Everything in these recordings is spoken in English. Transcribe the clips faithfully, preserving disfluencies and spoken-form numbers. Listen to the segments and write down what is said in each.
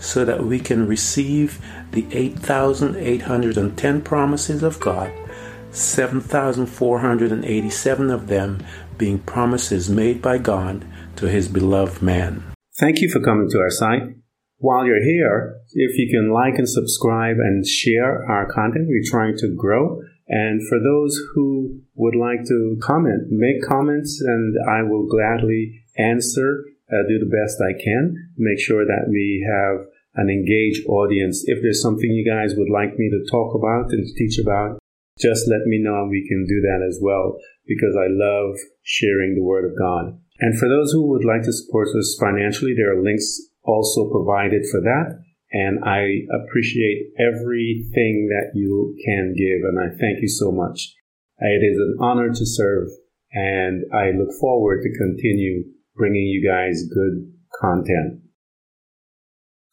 so that we can receive the eight thousand eight hundred ten promises of God, seven thousand four hundred eighty-seven of them being promises made by God to His beloved man. Thank you for coming to our site. While you're here, if you can like and subscribe and share our content, we're trying to grow. And for those who would like to comment, make comments, and I will gladly answer. Uh, do the best I can. Make sure that we have an engaged audience. If there's something you guys would like me to talk about and teach about, just let me know and we can do that as well, because I love sharing the Word of God. And for those who would like to support us financially, there are links also provided for that. And I appreciate everything that you can give, and I thank you so much. It is an honor to serve, and I look forward to continue bringing you guys good content.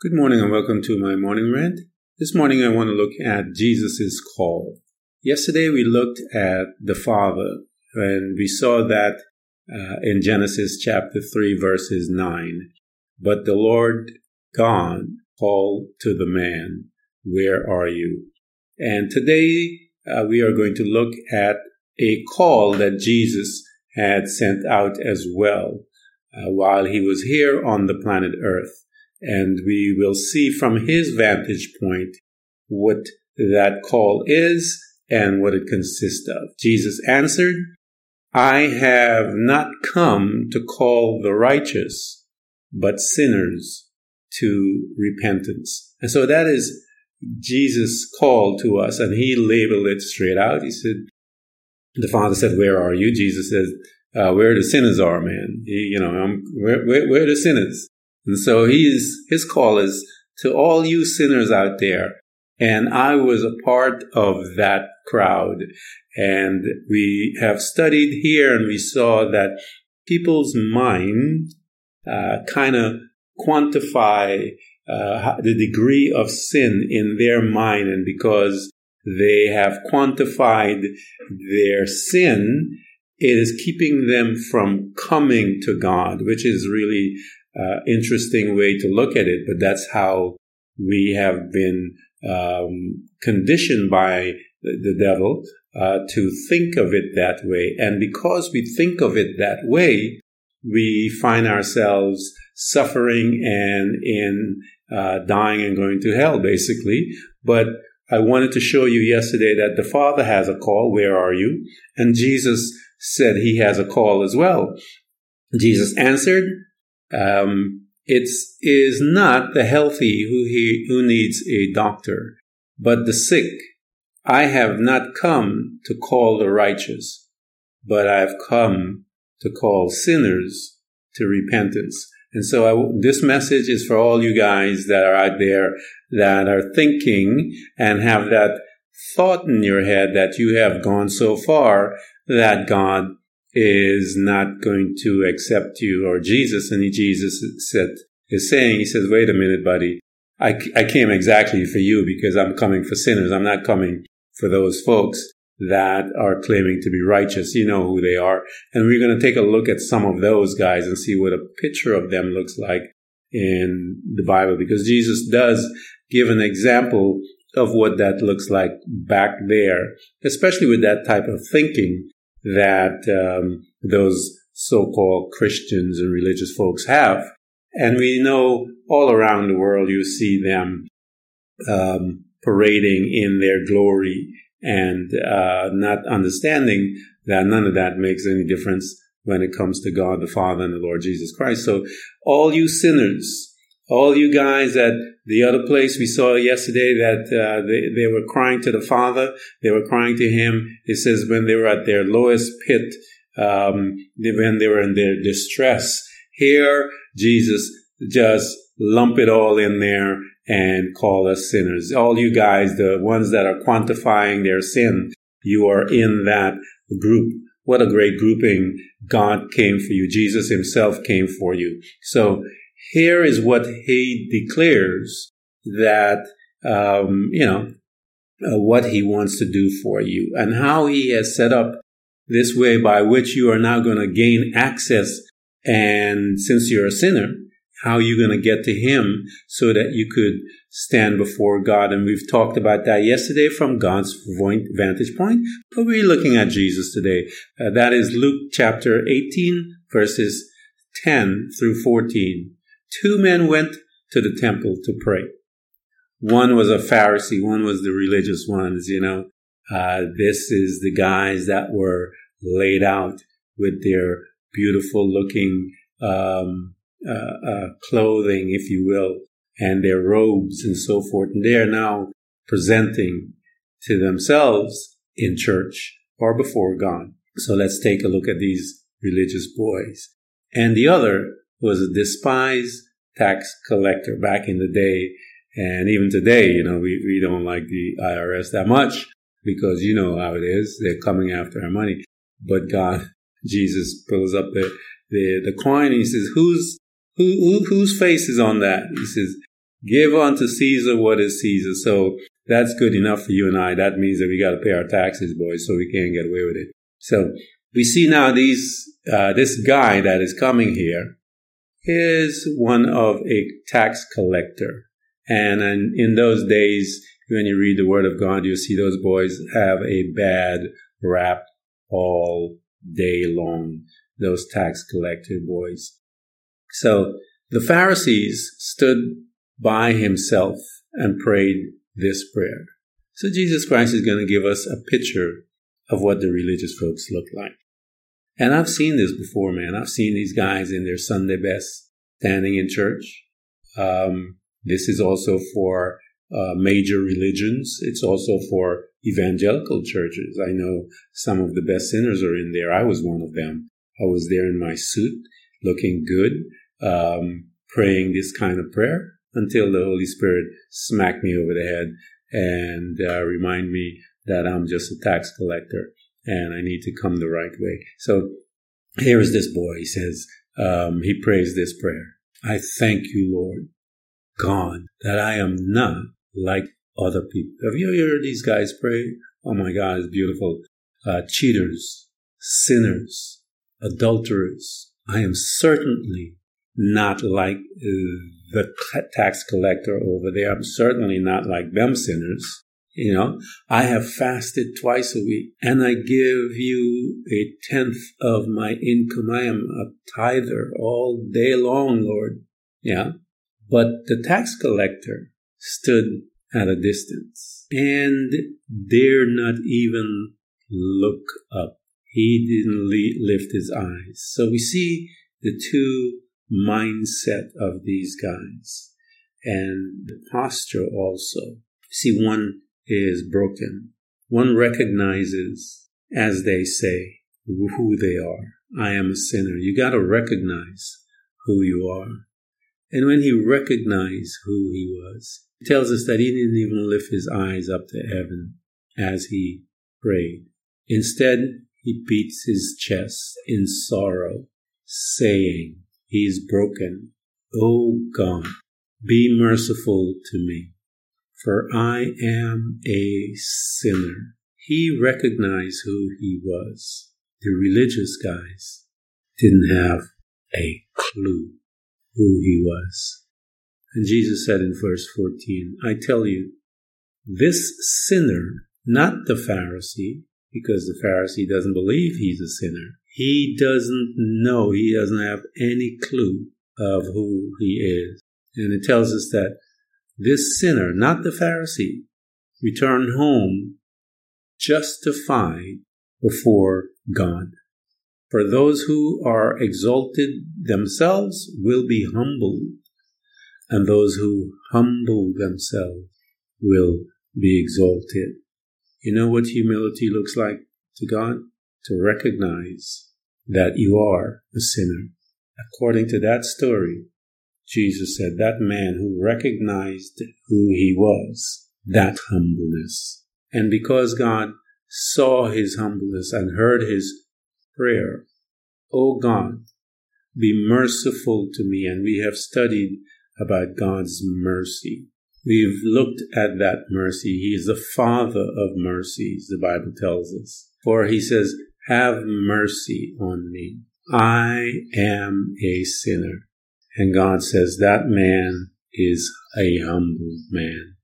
Good morning and welcome to my morning rant. This morning I want to look at Jesus' call. Yesterday we looked at the Father, and we saw that uh, in Genesis chapter three, verses nine. But the Lord God called to the man, "Where are you?" And today uh, we are going to look at a call that Jesus had sent out as well, Uh, while he was here on the planet Earth. And we will see from his vantage point what that call is and what it consists of. Jesus answered, "I have not come to call the righteous, but sinners to repentance." And so that is Jesus' call to us, and he labeled it straight out. He said, the Father said, "Where are you?" Jesus says, Uh, where the sinners are, man. He, you know, um, where, where, where the sinners. And so he's, his call is to all you sinners out there. And I was a part of that crowd. And we have studied here, and we saw that people's mind uh, kind of quantify uh, the degree of sin in their mind. And because they have quantified their sin, it is keeping them from coming to God, which is really an uh, interesting way to look at it. But that's how we have been um, conditioned by the, the devil uh, to think of it that way. And because we think of it that way, we find ourselves suffering and in uh, dying and going to hell, basically. But I wanted to show you yesterday that the Father has a call, "Where are you?" And Jesus said he has a call as well. Jesus answered, um, "It is not the healthy who he, who needs a doctor, but the sick. I have not come to call the righteous, but I have come to call sinners to repentance." And so I, this message is for all you guys that are out there that are thinking and have that thought in your head that you have gone so far that God is not going to accept you, or Jesus. And he, Jesus said, is saying, he says, "Wait a minute, buddy. I, I came exactly for you, because I'm coming for sinners. I'm not coming for those folks that are claiming to be righteous. You know who they are." And we're going to take a look at some of those guys and see what a picture of them looks like in the Bible, because Jesus does give an example of what that looks like back there, especially with that type of thinking that um, those so-called Christians and religious folks have. And we know all around the world you see them um, parading in their glory and uh, not understanding that none of that makes any difference when it comes to God the Father and the Lord Jesus Christ. So all you sinners, all you guys at the other place we saw yesterday that uh, they, they were crying to the Father, they were crying to Him. It says when they were at their lowest pit, um, when they were in their distress, here Jesus just lump it all in there and call us sinners. All you guys, the ones that are quantifying their sin, you are in that group. What a great grouping. God came for you. Jesus Himself came for you. So here is what He declares that, um, you know, uh, what He wants to do for you and how He has set up this way by which you are now going to gain access. And since you're a sinner, how are you going to get to Him so that you could stand before God? And we've talked about that yesterday from God's vantage point, but we're looking at Jesus today. Uh, that is Luke chapter eighteen, verses ten through fourteen. Two men went to the temple to pray. One was a Pharisee. One was the religious ones, you know. Uh, this is the guys that were laid out with their beautiful-looking um Uh, uh, clothing, if you will, and their robes and so forth. And they are now presenting to themselves in church or before God. So let's take a look at these religious boys. And the other was a despised tax collector back in the day. And even today, you know, we, we don't like the I R S that much because you know how it is. They're coming after our money. But God, Jesus pulls up the, the, the coin and He says, who's Who, who, whose face is on that? He says, give unto Caesar what is Caesar. So that's good enough for you and I. That means that we got to pay our taxes, boys, so we can't get away with it. So we see now these, uh, this guy that is coming here is one of a tax collector. And, and in those days, when you read the Word of God, you see those boys have a bad rap all day long, those tax collector boys. So the Pharisees stood by Himself and prayed this prayer. So Jesus Christ is going to give us a picture of what the religious folks look like. And I've seen this before, man. I've seen these guys in their Sunday best standing in church. Um, this is also for uh, major religions. It's also for evangelical churches. I know some of the best sinners are in there. I was one of them. I was there in my suit, looking good, um, praying this kind of prayer until the Holy Spirit smacked me over the head and uh, remind me that I'm just a tax collector and I need to come the right way. So here is this boy. He says, um, he prays this prayer. I thank you, Lord God, that I am not like other people. Have you heard these guys pray? Oh my God, it's beautiful. Uh, cheaters, sinners, adulterers. I am certainly not like the tax collector over there. I'm certainly not like them sinners. You know, I have fasted twice a week and I give you a tenth of my income. I am a tither all day long, Lord. Yeah. But the tax collector stood at a distance and dare not even look up. He didn't lift his eyes. So we see the two mindset of these guys and the posture also. See, one is broken. One recognizes, as they say, who they are. I am a sinner. You got to recognize who you are. And when he recognized who he was, it tells us that he didn't even lift his eyes up to heaven as he prayed. Instead, he beats his chest in sorrow, saying, he is broken. O God, be merciful to me, for I am a sinner. He recognized who he was. The religious guys didn't have a clue who he was. And Jesus said in verse fourteen, I tell you, this sinner, not the Pharisee, because the Pharisee doesn't believe he's a sinner. He doesn't know. He doesn't have any clue of who he is. And it tells us that this sinner, not the Pharisee, returned home justified before God. For those who are exalted themselves will be humbled, and those who humble themselves will be exalted. You know what humility looks like to God? To recognize that you are a sinner. According to that story, Jesus said that man who recognized who he was, that humbleness. And because God saw his humbleness and heard his prayer, "O God, be merciful to me," and we have studied about God's mercy. We've looked at that mercy. He is the Father of mercies, the Bible tells us. For he says, "Have mercy on me. I am a sinner." And God says that man is a humble man.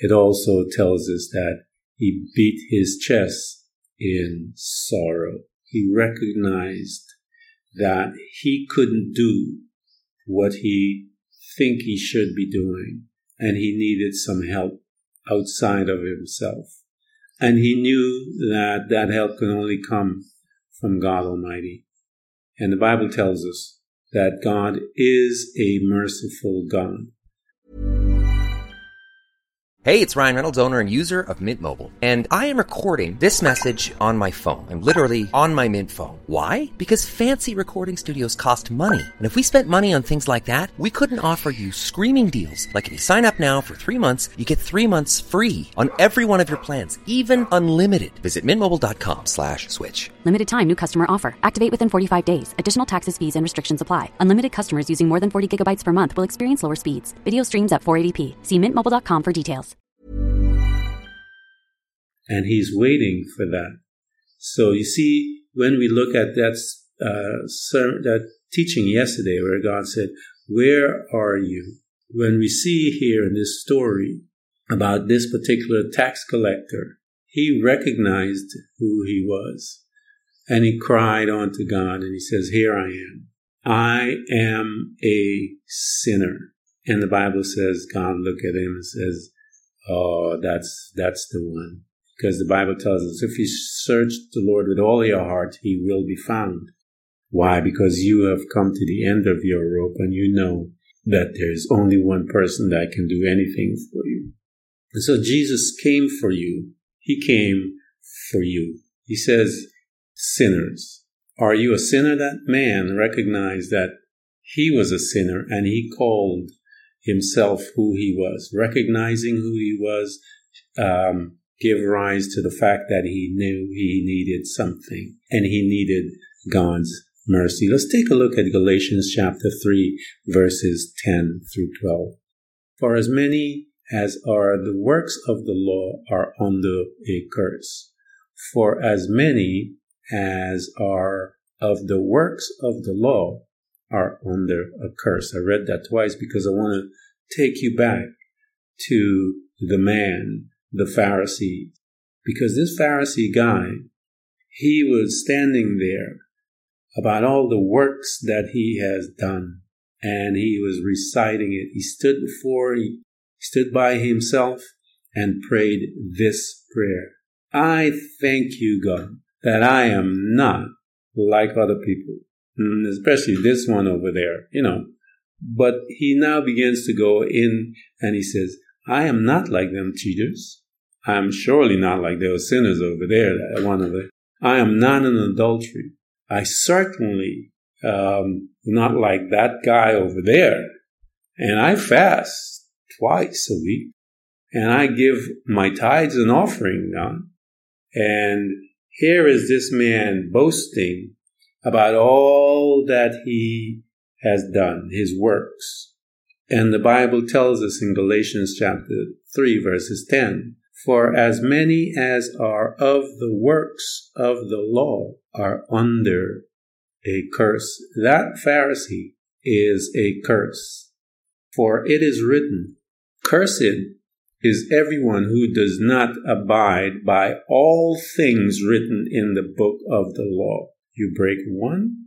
It also tells us that he beat his chest in sorrow. He recognized that he couldn't do what he think he should be doing, and he needed some help outside of himself. And he knew that that help can only come from God Almighty. And the Bible tells us that God is a merciful God. Hey, it's Ryan Reynolds, owner and user of Mint Mobile. And I am recording this message on my phone. I'm literally on my Mint phone. Why? Because fancy recording studios cost money. And if we spent money on things like that, we couldn't offer you screaming deals. Like if you sign up now for three months, you get three months free on every one of your plans, even unlimited. Visit mintmobile.com slash switch. Limited time, new customer offer. Activate within forty-five days. Additional taxes, fees, and restrictions apply. Unlimited customers using more than forty gigabytes per month will experience lower speeds. Video streams at four eighty p. See mint mobile dot com for details. And he's waiting for that. So you see, when we look at that uh, ser- that teaching yesterday where God said, "Where are you?" When we see here in this story about this particular tax collector, he recognized who he was. And he cried unto God and he says, "Here I am. I am a sinner." And the Bible says God looked at him and says, "Oh, that's that's the one." Because the Bible tells us if you search the Lord with all your heart, he will be found. Why? Because you have come to the end of your rope and you know that there is only one person that can do anything for you. And so Jesus came for you. He came for you. He says, "Sinners, are you a sinner?" That man recognized that he was a sinner and he called himself who he was. Recognizing who he was, um, give rise to the fact that he knew he needed something, and he needed God's mercy. Let's take a look at Galatians chapter three, verses ten through twelve. "For as many as are the works of the law are under a curse. For as many as are of the works of the law are under a curse." I read that twice because I want to take you back to the man, the Pharisee, because this Pharisee guy, he was standing there about all the works that he has done, and he was reciting it. He stood before, he stood by himself and prayed this prayer: "I thank you, God, that I am not like other people," especially this one over there, you know. But he now begins to go in and he says, "I am not like them cheaters. I am surely not like those sinners over there, that one of them. I am not an adultery. I certainly um not like that guy over there. And I fast twice a week. And I give my tithes and offering now." And here is this man boasting about all that he has done, his works. And the Bible tells us in Galatians chapter three, verses ten, "For as many as are of the works of the law are under a curse." That Pharisee is a curse. "For it is written, cursed is everyone who does not abide by all things written in the book of the law." You break one,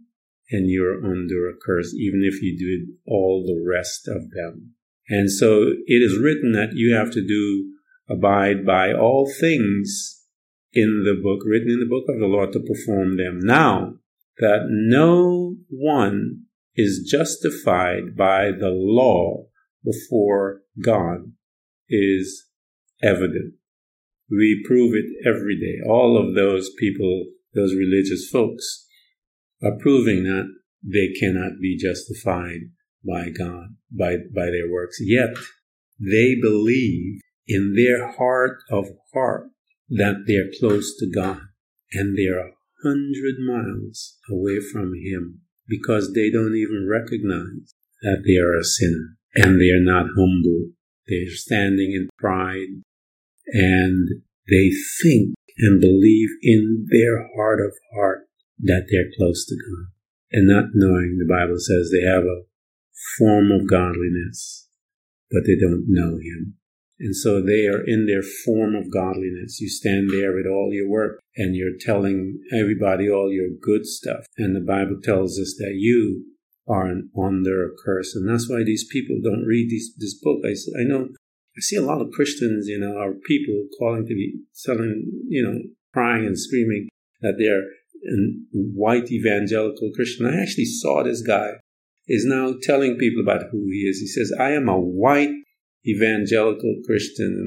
and you're under a curse, even if you did all the rest of them. And so it is written that you have to do, abide by all things in the book, written in the book of the law to perform them. Now that no one is justified by the law before God is evident. We prove it every day. All of those people, those religious folks, are proving that they cannot be justified by God, by, by their works. Yet they believe in their heart of heart that they're close to God and they're a hundred miles away from Him because they don't even recognize that they are a sinner and they are not humble. They're standing in pride and they think and believe in their heart of heart that they're close to God. And not knowing, the Bible says, they have a form of godliness, but they don't know Him. And so they are in their form of godliness. You stand there with all your work and you're telling everybody all your good stuff. And the Bible tells us that you are under a curse. And that's why these people don't read these, this book. I, I know, I see a lot of Christians, you know, our people calling to be, selling, you know, crying and screaming that they're and white evangelical Christian. I actually saw this guy is now telling people about who he is. He says, I am a white evangelical Christian.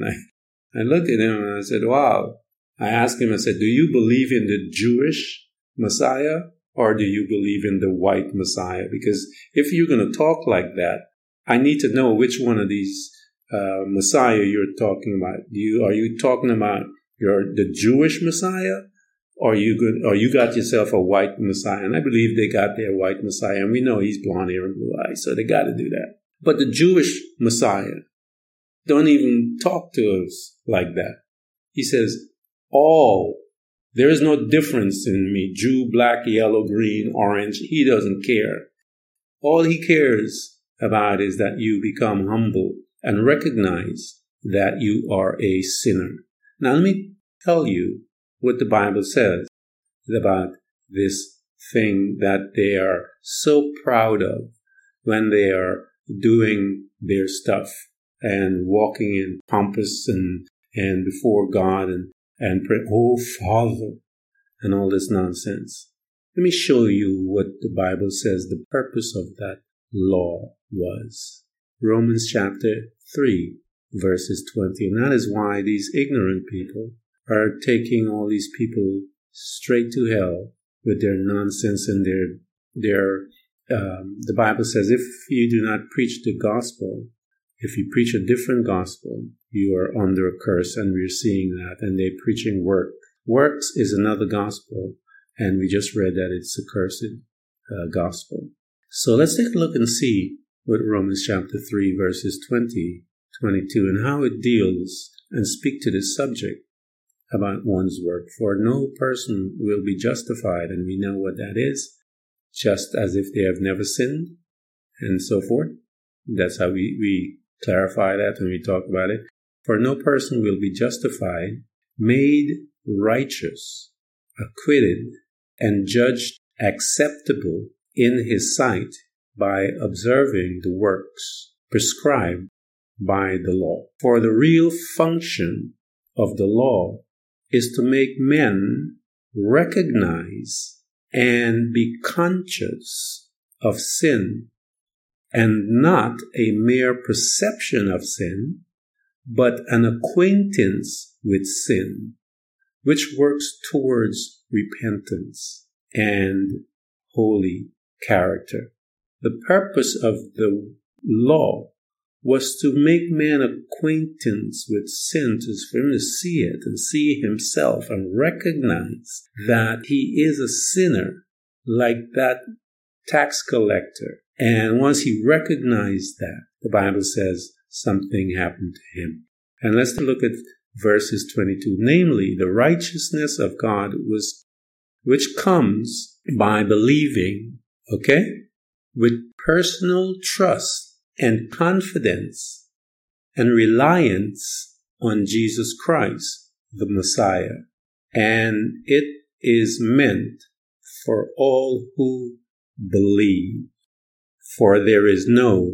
And I, I looked at him and I said, wow. I asked him, I said, do you believe in the Jewish Messiah or do you believe in the white Messiah? Because if you're going to talk like that, I need to know which one of these uh, Messiah you're talking about. Do you, are you talking about your the Jewish Messiah? Or you good, or you got yourself a white Messiah. And I believe they got their white Messiah. And we know he's blonde hair and blue eyes, so they got to do that. But the Jewish Messiah don't even talk to us like that. He says, all, there is no difference in me, Jew, black, yellow, green, orange. He doesn't care. All he cares about is that you become humble and recognize that you are a sinner. Now, let me tell you what the Bible says about this thing that they are so proud of when they are doing their stuff and walking in pompous and, and before God and, and pray, oh, Father, and all this nonsense. Let me show you what the Bible says the purpose of that law was. Romans chapter three, verses twenty. And that is why these ignorant people are taking all these people straight to hell with their nonsense and their, their. Um, the Bible says, if you do not preach the gospel, if you preach a different gospel, you are under a curse, and we're seeing that, and they're preaching work. Works is another gospel, and we just read that it's a cursed uh, gospel. So let's take a look and see what Romans chapter three, verses twenty, twenty-two, and how it deals and speak to this subject about one's work. For no person will be justified, and we know what that is, just as if they have never sinned, and so forth. That's how we, we clarify that when we talk about it. For no person will be justified, made righteous, acquitted, and judged acceptable in his sight by observing the works prescribed by the law. For the real function of the law is to make men recognize and be conscious of sin, and not a mere perception of sin, but an acquaintance with sin, which works towards repentance and holy character. The purpose of the law was to make man acquaintance with sin, for him to see it and see himself and recognize that he is a sinner like that tax collector. And once he recognized that, the Bible says something happened to him. And let's look at verses twenty-two. Namely, the righteousness of God was, which comes by believing, okay, with personal trust and confidence and reliance on Jesus Christ, the Messiah. And it is meant for all who believe. For there is no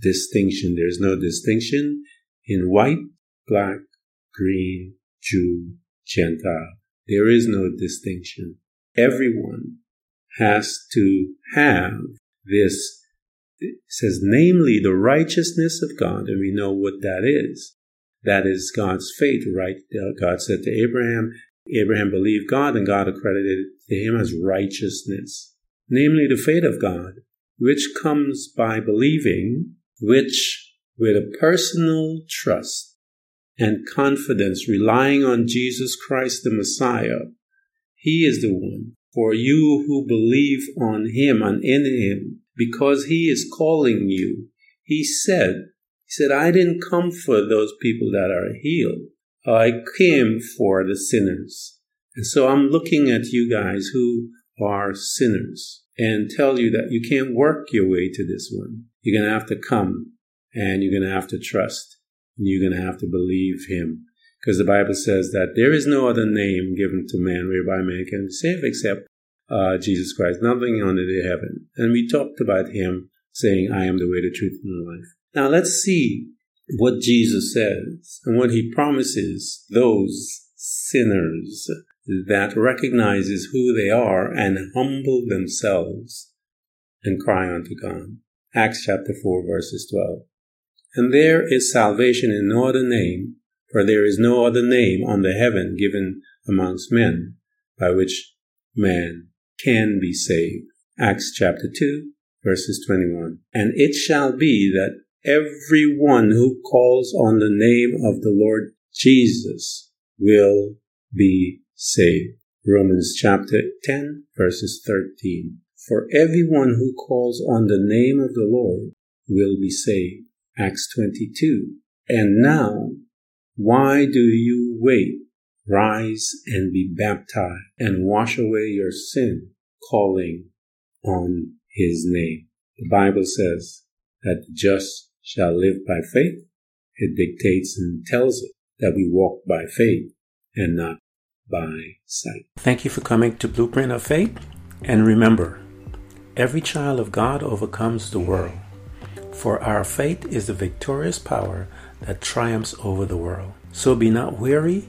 distinction. There is no distinction in white, black, green, Jew, Gentile. There is no distinction. Everyone has to have this. It says, namely, the righteousness of God. And we know what that is. That is God's faith, right? God said to Abraham, Abraham believed God, and God accredited to him as righteousness. Namely, the faith of God, which comes by believing, which with a personal trust and confidence, relying on Jesus Christ, the Messiah. He is the one for you who believe on him and in him, because he is calling you. He said, He said, I didn't come for those people that are healed. I came for the sinners. And so I'm looking at you guys who are sinners and tell you that you can't work your way to this one. You're going to have to come, and you're going to have to trust, and you're going to have to believe him. Because the Bible says that there is no other name given to man whereby man can be saved except uh, Jesus Christ, nothing under the heaven. And we talked about him saying, I am the way, the truth, and the life. Now let's see what Jesus says and what he promises those sinners that recognizes who they are and humble themselves and cry unto God. Acts chapter four, verses twelve. And there is salvation in no other name, for there is no other name under heaven given amongst men by which man can be saved. Acts chapter two, verses twenty-one. And it shall be that everyone who calls on the name of the Lord Jesus will be saved. Romans chapter ten, verses thirteen. For everyone who calls on the name of the Lord will be saved. Acts twenty-two. And now, why do you wait? Rise and be baptized and wash away your sin, calling on his name. The Bible says that the just shall live by faith. It dictates and tells us that we walk by faith and not by sight. Thank you for coming to Blueprint of Faith. And remember, every child of God overcomes the world. For our faith is the victorious power that triumphs over the world. So be not weary,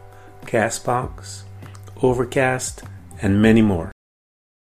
CastBox, Overcast, and many more.